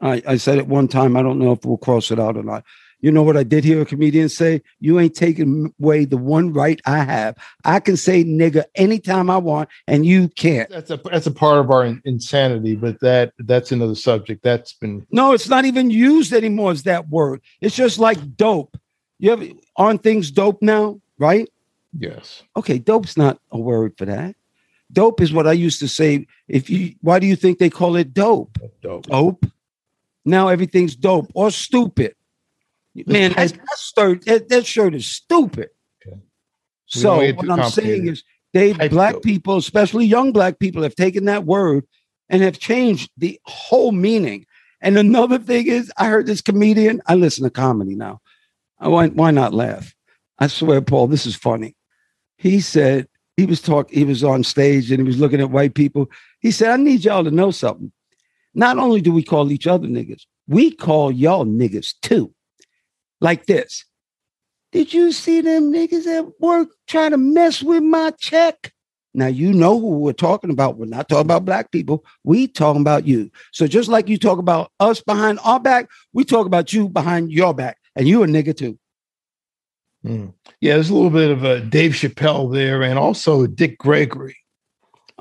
I said it one time. I don't know if we'll cross it out or not. You know what I did hear a comedian say? You ain't taking away the one right I have. I can say nigga anytime I want, and you can't. That's a part of our insanity, but that's another subject. That's been no, it's not even used anymore as that word. It's just like dope. Aren't things dope now, right? Yes. Okay, dope's not a word for that. Dope is what I used to say. Why do you think they call it dope? Dope. Now everything's dope or stupid. Man, that shirt is stupid. Okay. So what I'm saying is black people, especially young black people, have taken that word and have changed the whole meaning. And another thing is, I heard this comedian. I listen to comedy now. Why not laugh? I swear, Paul, this is funny. He said he was on stage and he was looking at white people. He said, I need y'all to know something. Not only do we call each other niggas, we call y'all niggas too. Like this. Did you see them niggas at work trying to mess with my check? Now, you know who we're talking about. We're not talking about black people. We talking about you. So just like you talk about us behind our back, we talk about you behind your back. And you a nigga too. Mm. Yeah, there's a little bit of a Dave Chappelle there and also Dick Gregory.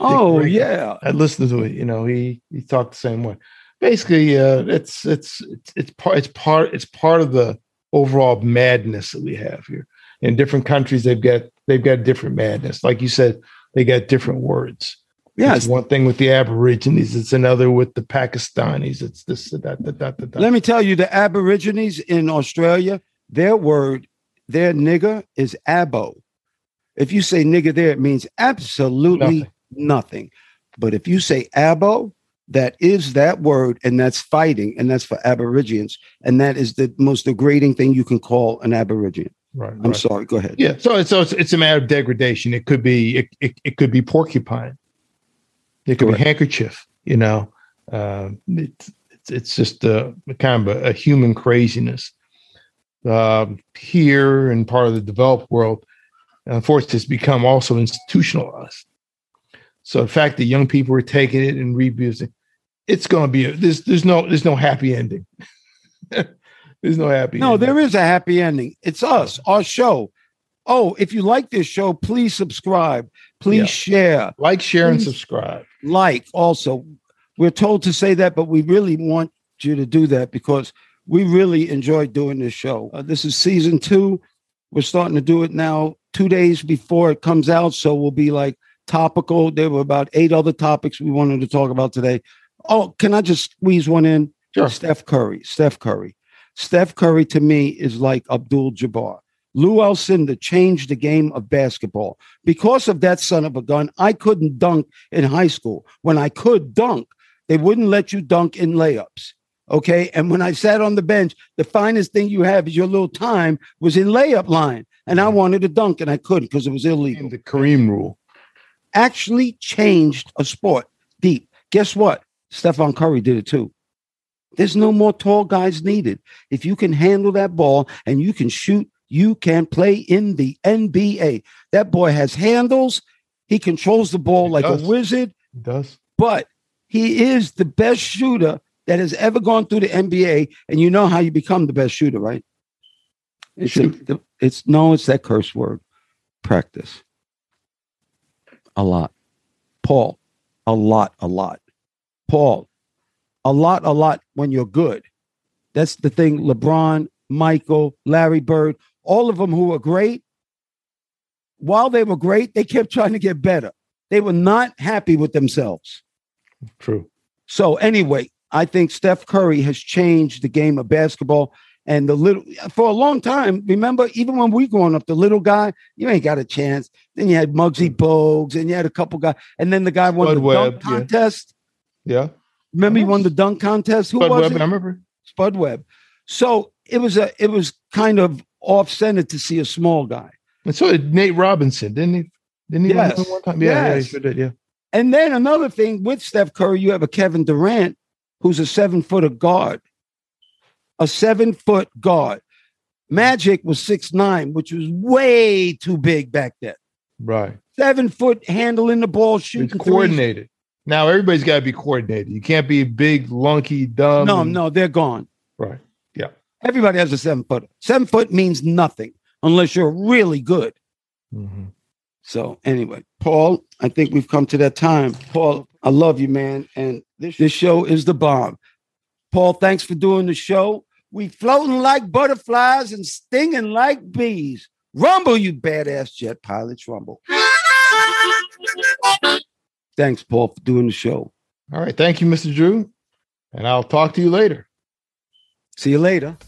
Yeah. I listened to it. He talked the same way. Basically, it's part of the overall madness that we have here. In different countries, they've got different madness. Like you said, they got different words. Yeah, it's one thing with the Aborigines. It's another with the Pakistanis. It's this, that. Let me tell you, the Aborigines in Australia, their nigger is abo. If you say nigger there, it means absolutely nothing. But if you say abo, that is that word, and that's fighting, and that's for Aborigines, and that is the most degrading thing you can call an Aborigine. Right. I'm sorry. Go ahead. Yeah. So it's a matter of degradation. It could be it could be porcupine. It could be handkerchief. It's just a kind of a human craziness. Here in part of the developed world, unfortunately, it's become also institutionalized. So the fact that young people are taking it and reabusing, it's going to be there's no happy ending. There's no happy. No, ending. There is a happy ending. It's us, our show. Oh, if you like this show, please subscribe. Please share. Like, share, please and subscribe. Like also. We're told to say that, but we really want you to do that because we really enjoy doing this show. This is season 2. We're starting to do it now 2 days before it comes out. So we'll be like topical. There were about 8 other topics we wanted to talk about today. Oh, can I just squeeze one in? Sure. Steph Curry. Steph Curry to me is like Abdul Jabbar. Lou Alcindor changed the game of basketball. Because of that son of a gun, I couldn't dunk in high school. When I could dunk, they wouldn't let you dunk in layups. Okay. And when I sat on the bench, the finest thing you have is your little time was in layup line. And I wanted to dunk and I couldn't because it was illegal. And the Kareem rule. actually changed a sport deep. Guess what? Stephon Curry did it too. There's no more tall guys needed. If you can handle that ball and you can shoot, you can play in the NBA. That boy has handles. He controls the ball like a wizard. He does. But he is the best shooter that has ever gone through the NBA. And you know how you become the best shooter, right? It's that curse word. Practice. A lot. Paul, a lot, a lot. Paul, a lot, a lot when you're good. That's the thing. LeBron, Michael, Larry Bird, all of them who were great. While they were great, they kept trying to get better. They were not happy with themselves. True. So anyway, I think Steph Curry has changed the game of basketball. And for a long time, remember, even when we growing up, the little guy, you ain't got a chance. Then you had Muggsy Bogues, and you had a couple guys, and then the guy won dunk contest. Yeah, remember he won the dunk contest. Who was it? I remember Spud Webb. So it was kind of off-centered to see a small guy. And so did Nate Robinson, didn't he? Didn't he win one time? Yeah, yeah, he sure did. Yeah. And then another thing with Steph Curry, you have a Kevin Durant who's a 7-footer guard. A 7-foot guard. Magic was 6'9", which was way too big back then. Right. 7-foot handling the ball, shooting. It's coordinated. Threes. Now everybody's got to be coordinated. You can't be big, lunky, dumb. No, they're gone. Right. Yeah. Everybody has a 7-footer. 7-foot means nothing unless you're really good. Mm-hmm. So anyway, Paul, I think we've come to that time. Paul, I love you, man. And this show is the bomb. Paul, thanks for doing the show. We floating like butterflies and stinging like bees. Rumble, you badass jet pilots, rumble. Thanks, Paul, for doing the show. All right. Thank you, Mr. Drew. And I'll talk to you later. See you later.